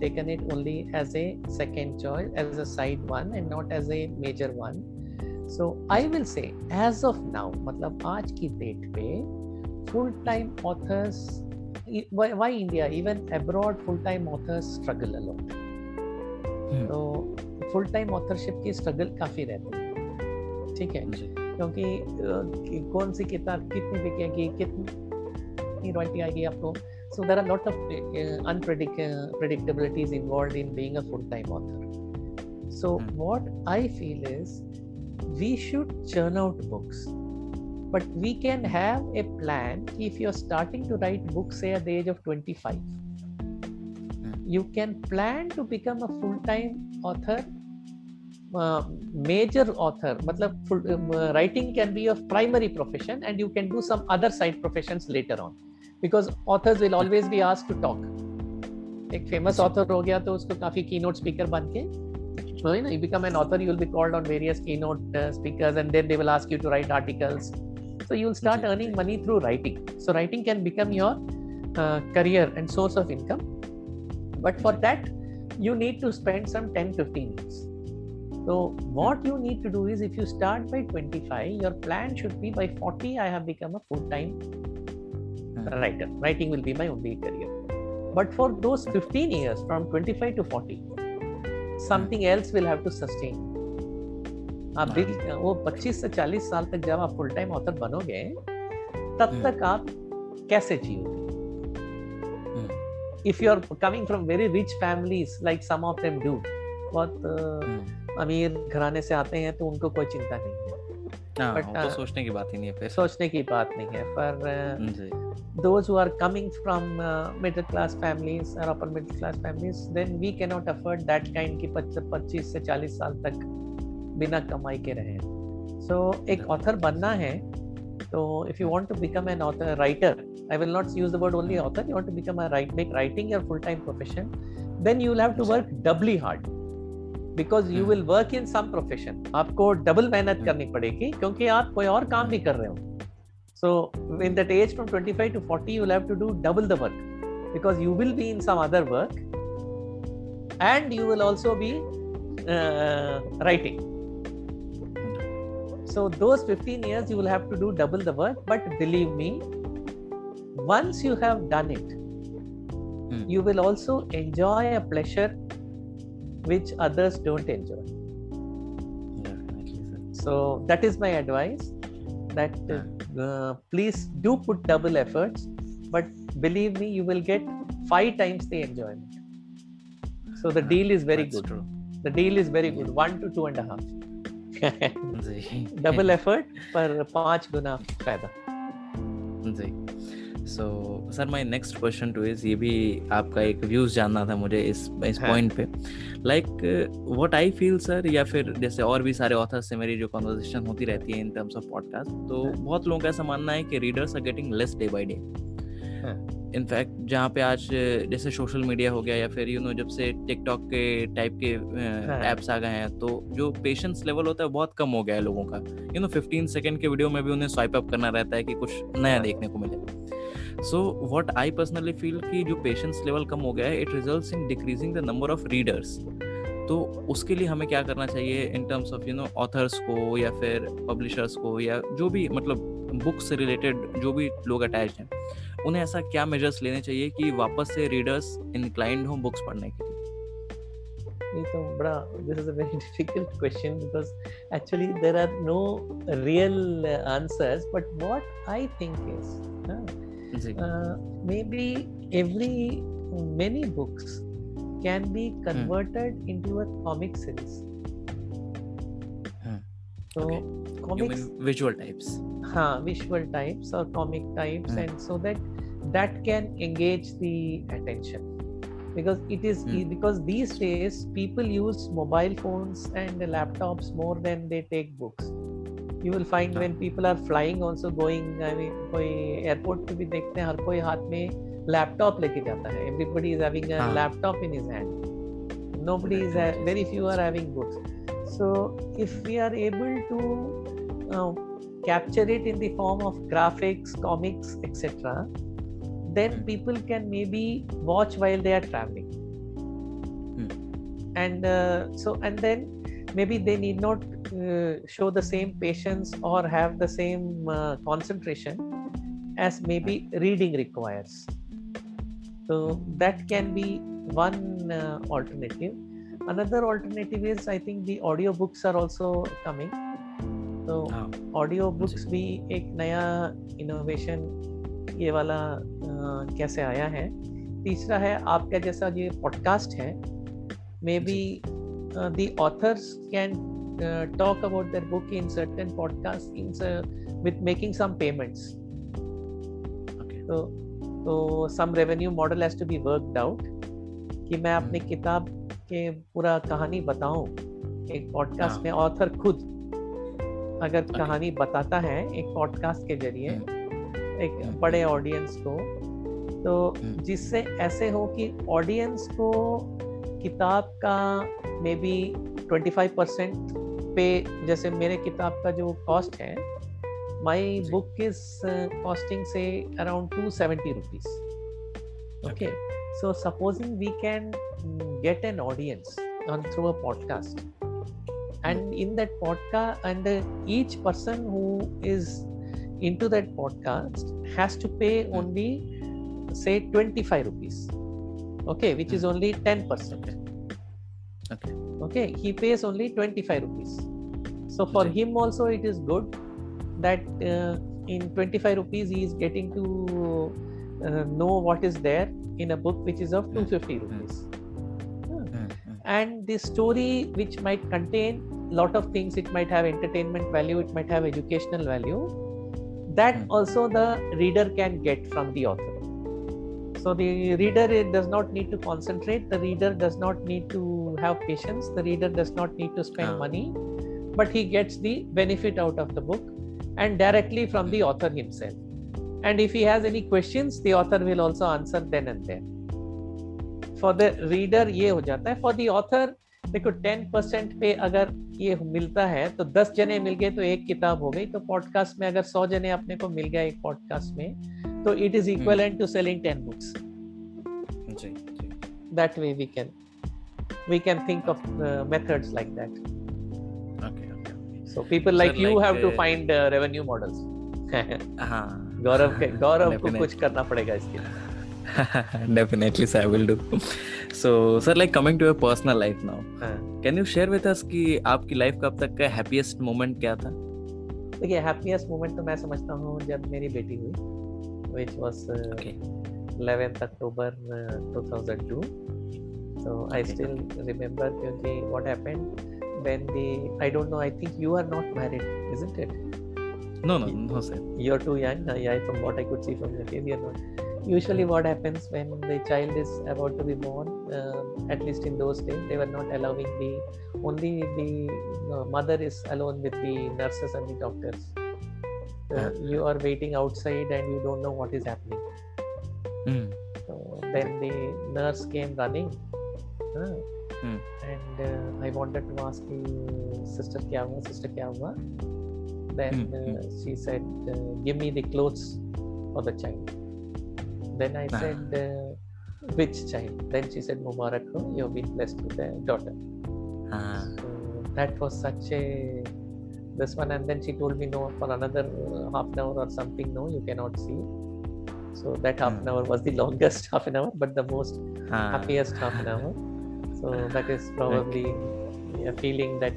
taken it only as a second choice, as a side one and not as a major one. So I will say as of now, मतलब आज की डेट पे full time authors, why, why India? Even abroad, full-time authors struggle a lot. Hmm. तो full-time authorship की struggle काफी रहती है, ठीक है, क्योंकि कौन सी किताब कितनी बिकेगी, कितनी रॉयल्टी आएगी आपको, so there are lot of unpredictabilities involved in being a full-time author. So hmm. what I feel is we should churn out books. But we can have a plan. If you're starting to write books, say at the age of twenty-five, you can plan to become a full-time author, uh, major author. मतलब full, um, uh, writing can be your primary profession, and you can do some other side professions later on, because authors will always be asked to talk. एक famous author हो गया तो उसको काफी keynote speaker बन के, so you know, you become an author, you will be called on various keynote uh, speakers, and then they will ask you to write articles. So you'll start okay. earning money through writing. So writing can become your uh, career and source of income. But for that, you need to spend some ten to fifteen years. So what you need to do is, if you start by twenty-five, your plan should be by forty, I have become a full-time writer. Writing will be my only career. But for those fifteen years, from twenty-five to forty, something else will have to sustain. आप वो पच्चीस से चालीस साल तक जब आप full time author बनोगे तब तक आप कैसे जियोगे? If you are coming from very rich families like some of them do, बहुत अमीर घराने से आते हैं तो उनको कोई चिंता नहीं है, बट तो सोचने की बात ही नहीं है, फिर सोचने की बात नहीं है। पर those who are coming from middle class families और upper middle class families, then we can not afford that kind की पच्चीस से चालीस साल तक बिना कमाई के रहे। सो so, एक ऑथर बनना है तो if you want to become an author writer, I will not use the word only author, you want to become a write make writing your full time profession, then you will have to work doubly hard, because you will work in some profession, आपको double मेहनत करनी पड़ेगी क्योंकि आप कोई और काम भी कर रहे हो। So in that age from twenty-five to forty, you will have to do double the work, because you will be in some other work and you will also be writing. So those fifteen years you will have to do double the work, but believe me, once you have done it, mm. you will also enjoy a pleasure which others don't enjoy. Definitely, sir. So that is my advice, that uh, uh, please do put double efforts, but believe me, you will get five times the enjoyment. So the deal is very That's good. True. The deal is very good. One to two and a half. Double effort पर पांच गुना फायदा. जी so sir my next question to is, ये भी आपका एक views जानना था मुझे इस इस पॉइंट पे, like what I feel sir, या फिर जैसे और भी सारे ऑथर्स से मेरी जो कॉन्वर्सेशन होती रहती है इन टर्म्स ऑफ पॉडकास्ट, तो बहुत लोगों का ऐसा मानना है कि readers are getting less day by day. In fact जहाँ पे आज जैसे सोशल मीडिया हो गया या फिर यू you नो know, जब से टिकटॉक के टाइप के ऐप्स आ गए हैं, तो जो पेशेंस लेवल होता है बहुत कम हो गया है लोगों का. यू नो फिफ्टीन सेकेंड के वीडियो में भी उन्हें स्वाइप अप करना रहता है कि कुछ नया देखने को मिले. So what I personally feel कि जो पेशेंस लेवल कम हो गया है, it results in decreasing the number of readers. तो उसके लिए हमें क्या करना चाहिए in terms of you know authors को या फिर पब्लिशर्स को, या जो भी मतलब बुक से रिलेटेड जो भी लोग अटैच हैं, उन्हें ऐसा क्या मेजर्स लेने चाहिए कि वापस से रीडर्स इंक्लाइंड हों बुक्स पढ़ने के लिए? ये तो बड़ा, this is a very difficult question because actually there are no real answers, but what I think is maybe every many books can be converted into a comic series. So okay. comics, you mean visual types. Haan, visual types or comic types, mm. and so that that can engage the attention, because it is mm. because these days people use mobile phones and laptops more than they take books. You will find when people are flying also going, I mean, koi airport pe bhi dekhte hain, har koi haath mein laptop leke jata hai. Everybody is having a ah. laptop in his hand. Nobody is ha- very few are having books. So if we are able to uh, capture it in the form of graphics, comics, et cetera, then people can maybe watch while they are traveling. Hmm. And uh, so, and then maybe they need not uh, show the same patience or have the same uh, concentration as maybe reading requires. So that can be one uh, alternative. Another alternative is, I think the audiobooks are also coming. So oh. audiobooks भी एक नया innovation ये वाला uh, कैसे आया है. तीसरा है आपका जैसा ये podcast है, maybe uh, the authors can uh, talk about their book in certain podcasts in, uh, with making some payments. Okay. So, so some revenue model has to be worked out. कि मैं अपनी किताब के पूरा कहानी बताऊं एक पॉडकास्ट हाँ. में. ऑथर खुद अगर okay. कहानी बताता है एक पॉडकास्ट के जरिए एक okay. बड़े ऑडियंस को, तो okay. जिससे ऐसे हो कि ऑडियंस को किताब का मे बी twenty-five percent पे, जैसे मेरे किताब का जो कॉस्ट है, माई बुक इज कॉस्टिंग से around two hundred seventy rupees. Okay, so supposing we can get an audience on through a podcast, and in that podcast, and the, each person who is into that podcast has to pay only say twenty-five rupees, okay, which is only ten percent. Okay, okay, he pays only twenty-five rupees. So for him also it is good that uh, in twenty-five rupees he is getting to uh, know what is there in a book which is of two hundred fifty rupees. Yeah. And the story which might contain lot of things, it might have entertainment value, it might have educational value, that also the reader can get from the author. So the reader, it does not need to concentrate, the reader does not need to have patience, the reader does not need to spend money, but he gets the benefit out of the book and directly from the author himself. And if he has any questions, the author will also answer then and there. For the reader ये हो जाता है. For the author, देखो ten percent पे अगर ये मिलता है, तो दस जने मिल गए तो एक किताब हो गई. तो podcast में अगर सौ जने अपने को मिल गए एक podcast में, तो it is equivalent hmm. to selling ten books. Ji, ji. That way we can we can think of uh, methods like that. Okay, okay. So people like so, you like, have uh, to find uh, revenue models. हाँ. गौरव के गौरव को कुछ करना पड़ेगा इसके लिए. Definitely, sir, I will do. So, sir, like coming to your personal life now, uh-huh. can you share with us कि आपकी लाइफ का अब तक का happiest moment क्या था? देखिए, happiest moment तो मैं समझता हूँ जब मेरी बेटी हुई, which was uh, okay. eleventh October uh, two thousand two. So okay. I still remember क्योंकि what happened when the I don't know I think you are not married, isn't it? No, no, no, sir. You're too young. Yeah, from what I could see from your case, you're not. Usually what happens when the child is about to be born, uh, at least in those days, they were not allowing the, only the uh, mother is alone with the nurses and the doctors. Uh, you are waiting outside and you don't know what is happening. Mm. So then the nurse came running. Uh, mm. And uh, I wanted to ask the sister kya hua, sister kya hua. Then mm. uh, she said, uh, give me the clothes for the child. Then I said, uh, which child? Then she said, Mubarak ho, you have been blessed with a daughter. Ah. So that was such a, this one. And then she told me, no, for another uh, half an hour or something, no, you cannot see. So that half an hour was the longest half an hour, but the most ah. happiest half an hour. So that is probably okay. a feeling that,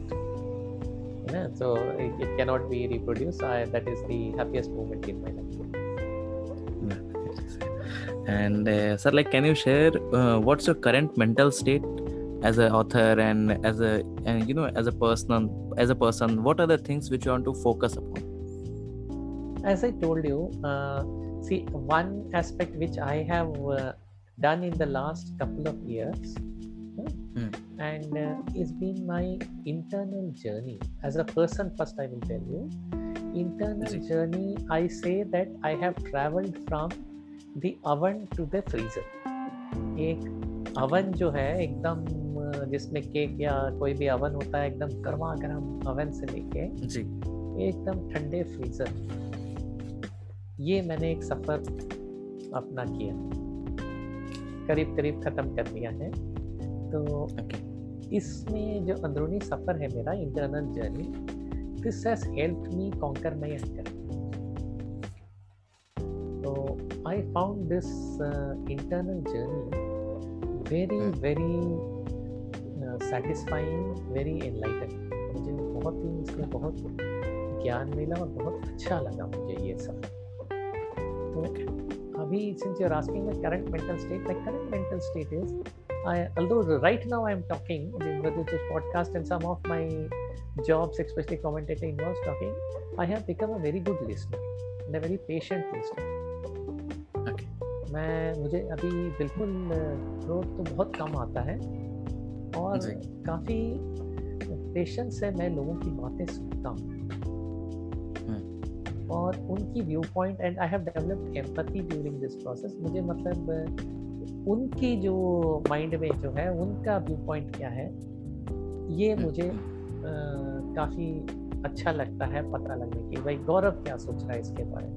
yeah, so it, it cannot be reproduced. I, that is the happiest moment in my life. And uh, sir, like, can you share uh, what's your current mental state as an author and as a and you know as a person as a person? What are the things which you want to focus upon? As I told you, uh, see, one aspect which I have uh, done in the last couple of years, okay? mm. and uh, it's been my internal journey as a person. First, I will tell you, internal See. journey. I say that I have traveled from the oven to the freezer. एक oven जो है एकदम जिसमें cake या कोई भी oven होता है एकदम गर्मा गर्म oven से लेके जी एकदम ठंडे freezer, ये मैंने एक सफर अपना किया, करीब करीब खत्म कर दिया है। तो इसमें जो अंदरूनी सफर है मेरा, internal journey, this has helped me conquer my anger. I found this uh, internal journey very mm. very uh, satisfying, very enlightening. मुझे बहुत ही इसमें बहुत ज्ञान मिला और बहुत अच्छा लगा मुझे ये सब। तो okay. अभी since you're asking my current mental state, my current mental state is, I, although right now I'm talking with this podcast and some of my jobs, especially commentating, involves talking, I have become a very good listener and a very patient listener. मैं मुझे अभी बिल्कुल growth तो बहुत कम आता है और काफ़ी पेशेंस से मैं लोगों की बातें सुनता हूँ और उनकी view point, and I have developed empathy during this process. मुझे मतलब उनकी जो माइंड में जो है उनका व्यू पॉइंट क्या है, ये मुझे काफ़ी अच्छा लगता है पता लगने की, भाई गौरव क्या सोच रहा है इसके बारे में।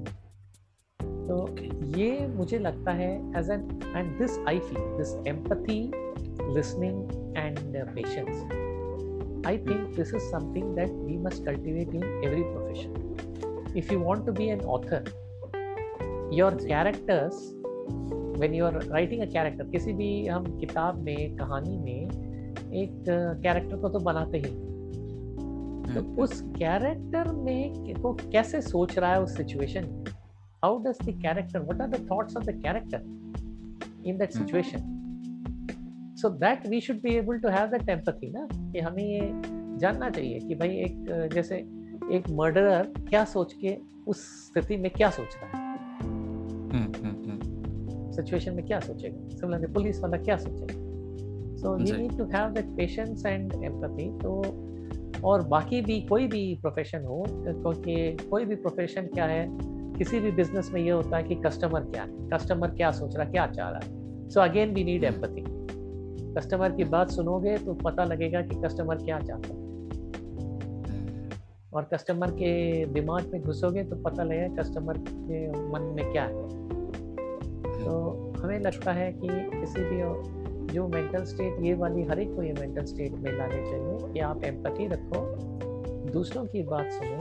तो ये मुझे लगता है as an and this I feel this empathy, listening and patience, I think this is something that we must cultivate in every profession. If you want to be an author, your characters, when you are writing a character, किसी भी हम किताब में कहानी में एक character को तो बनाते ही, तो उस कैरेक्टर में वो कैसे सोच रहा है उस सिचुएशन में, how does the character, what are the thoughts of the character in that situation, so that we should be able to have that empathy ना, कि हमें ये जानना चाहिए कि भाई एक जैसे एक murderer क्या सोच के उस स्थिति में क्या सोच रहा है, situation में क्या सोचेगा, similarly police वाला क्या सोचेगा, so we need to have that patience and empathy। तो और बाकी भी कोई भी profession हो, क्योंकि कोई भी profession क्या है, किसी भी बिजनेस में ये होता है कि कस्टमर क्या है, कस्टमर क्या सोच रहा है, क्या चाह रहा है। So again we need empathy. Customer की बात सुनोगे तो पता लगेगा कि कस्टमर क्या चाहता है, और कस्टमर के दिमाग में घुसोगे तो पता लगेगा कस्टमर के मन में क्या है। तो हमें लगता है कि किसी भी जो मेंटल स्टेट, ये वाली हर एक को ये मेंटल स्टेट में लाने चाहिए कि आप एम्पैथी रखो, दूसरों की बात सुनो,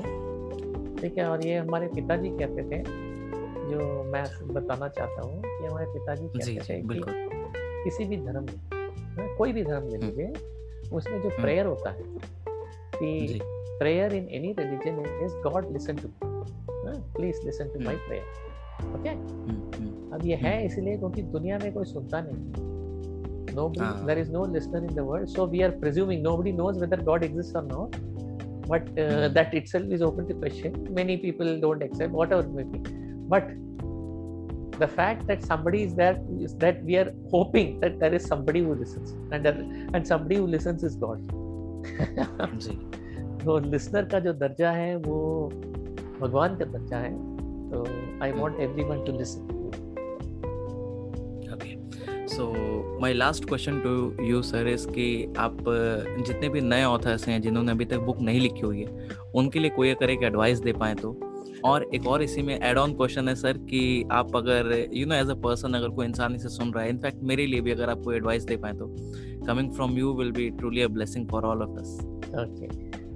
ठीक है। और ये हमारे पिताजी कहते थे, जो मैं बताना चाहता हूँ कि हमारे पिताजी कहते थे कि किसी भी धर्म में, कोई भी धर्म ले लीजिए, उसमें जो प्रेयर होता है कि prayer in any religion is God listen to me, please listen to my prayer. Okay, अब ये है इसलिए क्योंकि दुनिया में कोई सुनता नहीं. Nobody, there is no listener in the world, so we are presuming nobody knows whether God exists or not. But uh, mm-hmm. that itself is open to question. Many people don't accept, whatever it may be. But the fact that somebody is there is that we are hoping that there is somebody who listens, and that, and somebody who listens is God. तो listener का जो दर्जा है वो भगवान का दर्जा है. So I want everyone to listen. So my last question to you sir is कि आप जितने भी नए ऑथर्स हैं जिन्होंने अभी तक बुक नहीं लिखी हुई है, उनके लिए कोई अगर एक एडवाइस दे पाएँ तो. और एक और इसी में एड ऑन क्वेश्चन है सर कि आप अगर you know as a person, अगर कोई इंसान इसे सुन रहा है, इनफैक्ट मेरे लिए भी अगर आप कोई एडवाइस दे पाएँ तो, coming from you will be truly a blessing for all of us. Okay,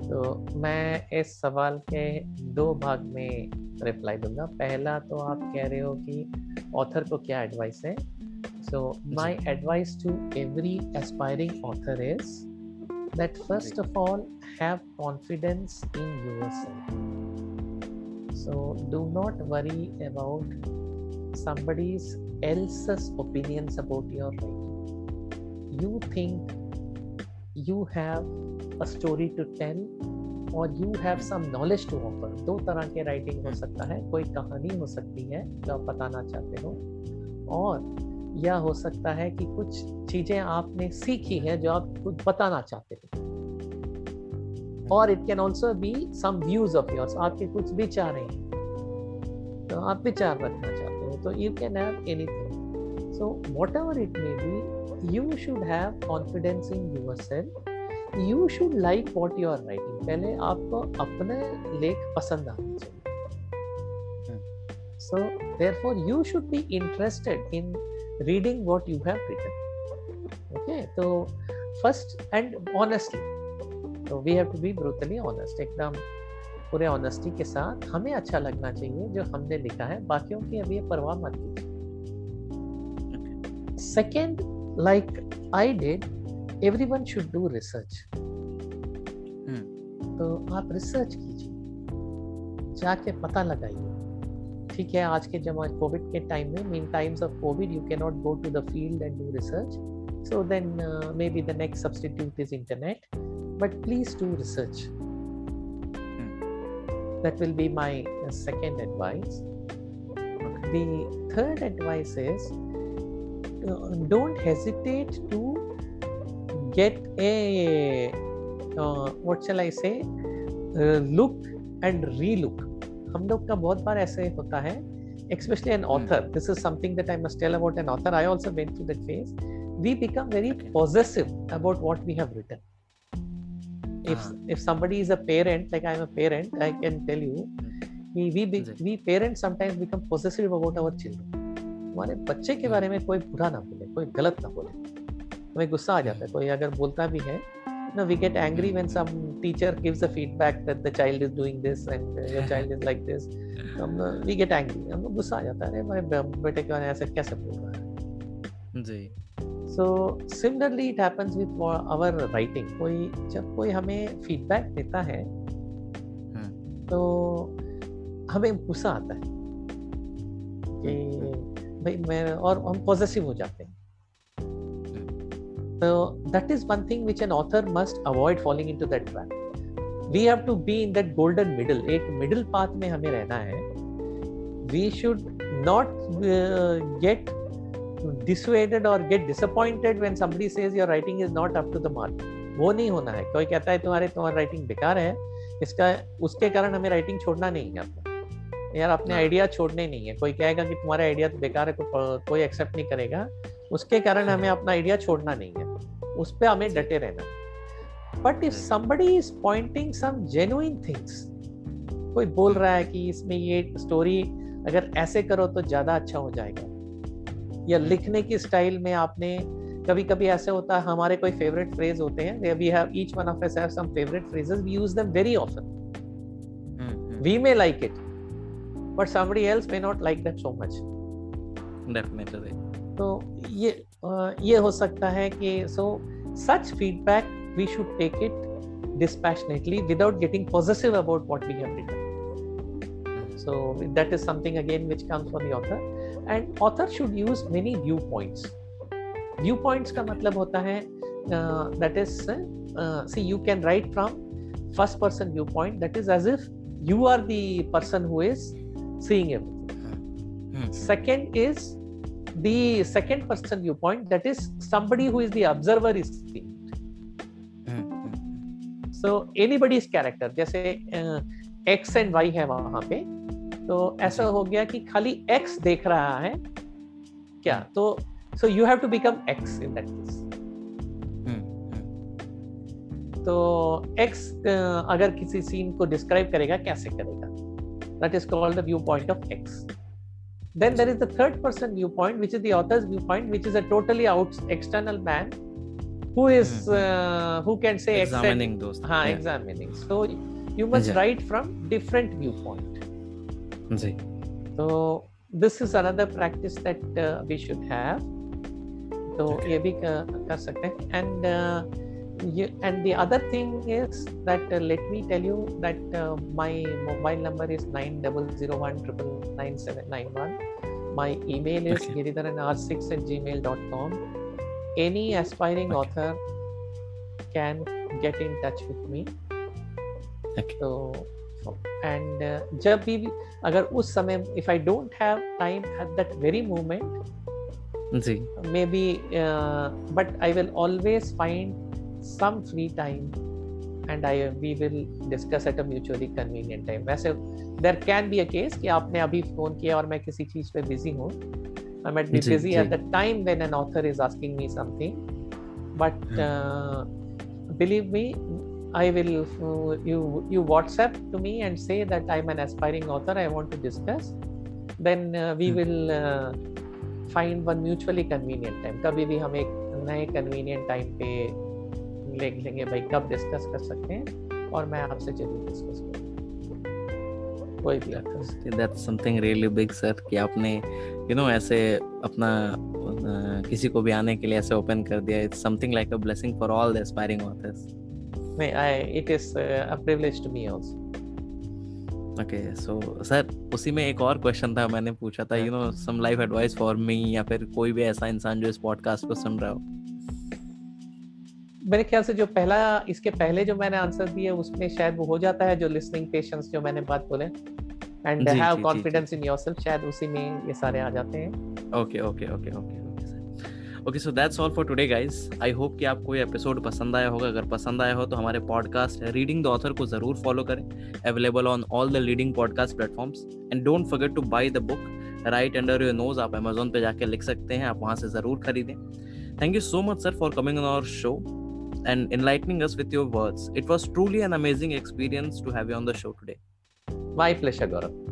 तो मैं इस सवाल के दो भाग में रिप्लाई दूंगा. पहला तो आप कह रहे हो कि ऑथर को क्या एडवाइस है. So my advice to every aspiring author is that first of all have confidence in yourself. So do not worry about somebody's else's opinions about your writing. You think you have a story to tell or you have some knowledge to offer. दो तरह के writing हो सकता है. कोई कहानी हो सकती है जो आप बताना चाहते हो, और या हो सकता है कि कुछ चीजें आपने सीखी हैं जो आप कुछ बताना चाहते हैं. और it can also be some views of yours, आपके कुछ विचार हैं तो आप विचार रखना चाहते हो, तो you can have anything. So whatever it may be, you should have confidence in yourself. You should like what you are writing. पहले आपको अपने लेख पसंद आने चाहिए. So therefore you should be interested in reading what you have written. Okay, so first and honestly, so we have to be brutally honest. एकदम पूरे honesty के साथ हमें अच्छा लगना चाहिए जो हमने लिखा है, बाकियों की अभी परवाह मत कीजिए. Second, like I did, everyone should do research. hmm. तो आप research कीजिए, जाके पता लगाइए. ठीक है, आज के जमाने कोविड के टाइम में, in times of Covid you can not go to the field and do research, so then maybe the next substitute is internet, but please do research. That will be my second advice. The third advice is don't hesitate to get a what shall I say look and relook. हम लोग का बहुत बार ऐसे होता है, especially an author. This is something that I must tell about an author. I also went through that phase. We become very possessive about what we have written. If if somebody is a parent, like I am a parent, I can tell you, we we we parents sometimes become possessive about our children. हमारे बच्चे के बारे में कोई बुरा ना बोले, कोई गलत ना बोले, हमें गुस्सा आ जाता है. कोई अगर बोलता भी है, no, we get angry when some teacher gives a feedback that the child is doing this and uh, your child is like this. um, uh, we get angry, हम लोग गुस्सा आ जाता है, मेरे बेटे के ऐसे कैसे बोल रहा है जी. So similarly it happens with our writing. कोई जब कोई हमें feedback देता है तो हमें गुस्सा आता है कि भाई मैं, और हम possessive हो जाते हैं. So that is one thing which an author must avoid falling into that trap. We have to be in that golden middle. एक middle path में हमें रहना है. We should not uh, get dissuaded or get disappointed when somebody says your writing is not up to the mark. वो नहीं होना है. कोई कहता है तुम्हारे तुम्हारी राइटिंग बेकार है, इसका उसके कारण हमें राइटिंग छोड़ना नहीं आता. यार, अपने आइडिया छोड़ने नहीं है. कोई कहेगा कि तुम्हारा आइडिया तो बेकार है, को, कोई एक्सेप्ट नहीं करेगा, उसके कारण हमें अपना आइडिया छोड़ना नहीं है, उस पे हमें डटे रहना. But if somebody is pointing some genuine things, कोई बोल रहा है कि इसमें ये स्टोरी अगर ऐसे करो तो ज्यादा अच्छा हो जाएगा, या लिखने की स्टाइल में आपने, कभी कभी ऐसे होता है हमारे कोई फेवरेट फ्रेज होते हैं, we have each one of us have some favourite phrases, we use them very often, we may like it but somebody else may not like that so much. Definitely. तो ये ये हो सकता है कि so such feedback we should take it dispassionately without getting possessive about what we have written. So that is something again which comes from the author, and author should use many viewpoints. Viewpoints का मतलब होता है uh, that is uh, see you can write from first person viewpoint, that is as if you are the person who is seeing everything. Hmm. Second is the second person viewpoint, that is somebody who is the observer is seeing. Hmm. So anybody's character, जैसे uh, X and Y है वहाँ पे, तो ऐसा हो गया कि खाली X देख रहा है क्या, तो so you have to become X in that case. तो X अगर किसी सीन को डिस्क्राइब करेगा कैसे करेगा, that is called the view point of X. Then there is the third person view point which is the author's view point which is a totally out external man who is who can say examining दोस्त हां examining. So you must write from different view point जी. तो this is another practice that we should have. तो ये भी कर सकते हैं. And You, and the other thing is that uh, let me tell you that uh, my mobile number is nine zero zero one nine nine nine seven nine one. My email is okay. giridhan r six at gmail dot com. Any aspiring okay. author can get in touch with me. Okay. So, so and uh, जब भी अगर उस समय if I don't have time at that very moment, ji. Maybe uh, but I will always find some free time and I we will discuss at a mutually convenient time. वैसे there can be a case कि आपने अभी phone किया और मैं किसी चीज पे busy हूँ. I might be busy at the time when an author is asking me something, but uh, believe me, I will uh, you you WhatsApp to me and say that I'm an aspiring author. I want to discuss. Then uh, we hmm. will uh, find one mutually convenient time. कभी भी हम एक नए convenient time पे लेंगे लेंगे भाई कब डिस्कस कर सकते हैं और मैं आपसे जरूर डिस्कस करूंगा कोई भी आकर. That's something really big sir कि आपने यू नो ऐसे अपना किसी को भी आने के लिए ऐसे ओपन कर दिया. It's something like a blessing for all the aspiring authors. नहीं I it is a privilege to me also. Okay so sir उसी में एक और क्वेश्चन था मैंने पूछा था you know some life advice for me या फिर कोई भी ऐसा इंसान जो इस पॉडकास्ट को सुन रहा हो. मेरे ख्याल से जो पहला इसके पहले जो मैंने आंसर दिया उसमें शायद वो हो जाता है जो लिसनिंग पेशेंस जो मैंने बात बोले and have confidence in yourself शायद उसी में ये सारे आ जाते हैं. Okay okay okay okay okay so that's all for today guys. I hope कि आपको ये एपिसोड पसंद आया होगा. अगर पसंद आया हो तो हमारे पॉडकास्ट रीडिंग द ऑथर को जरूर फॉलो करें. Available on all the leading podcast platforms and don't forget to buy the book right under your nose. आप अमेजोन पे जाके लिख सकते हैं, आप वहां से जरूर खरीदें. Thank you so much sir for coming on our show and enlightening us with your words. It was truly an amazing experience to have you on the show today. My pleasure, Gaurav.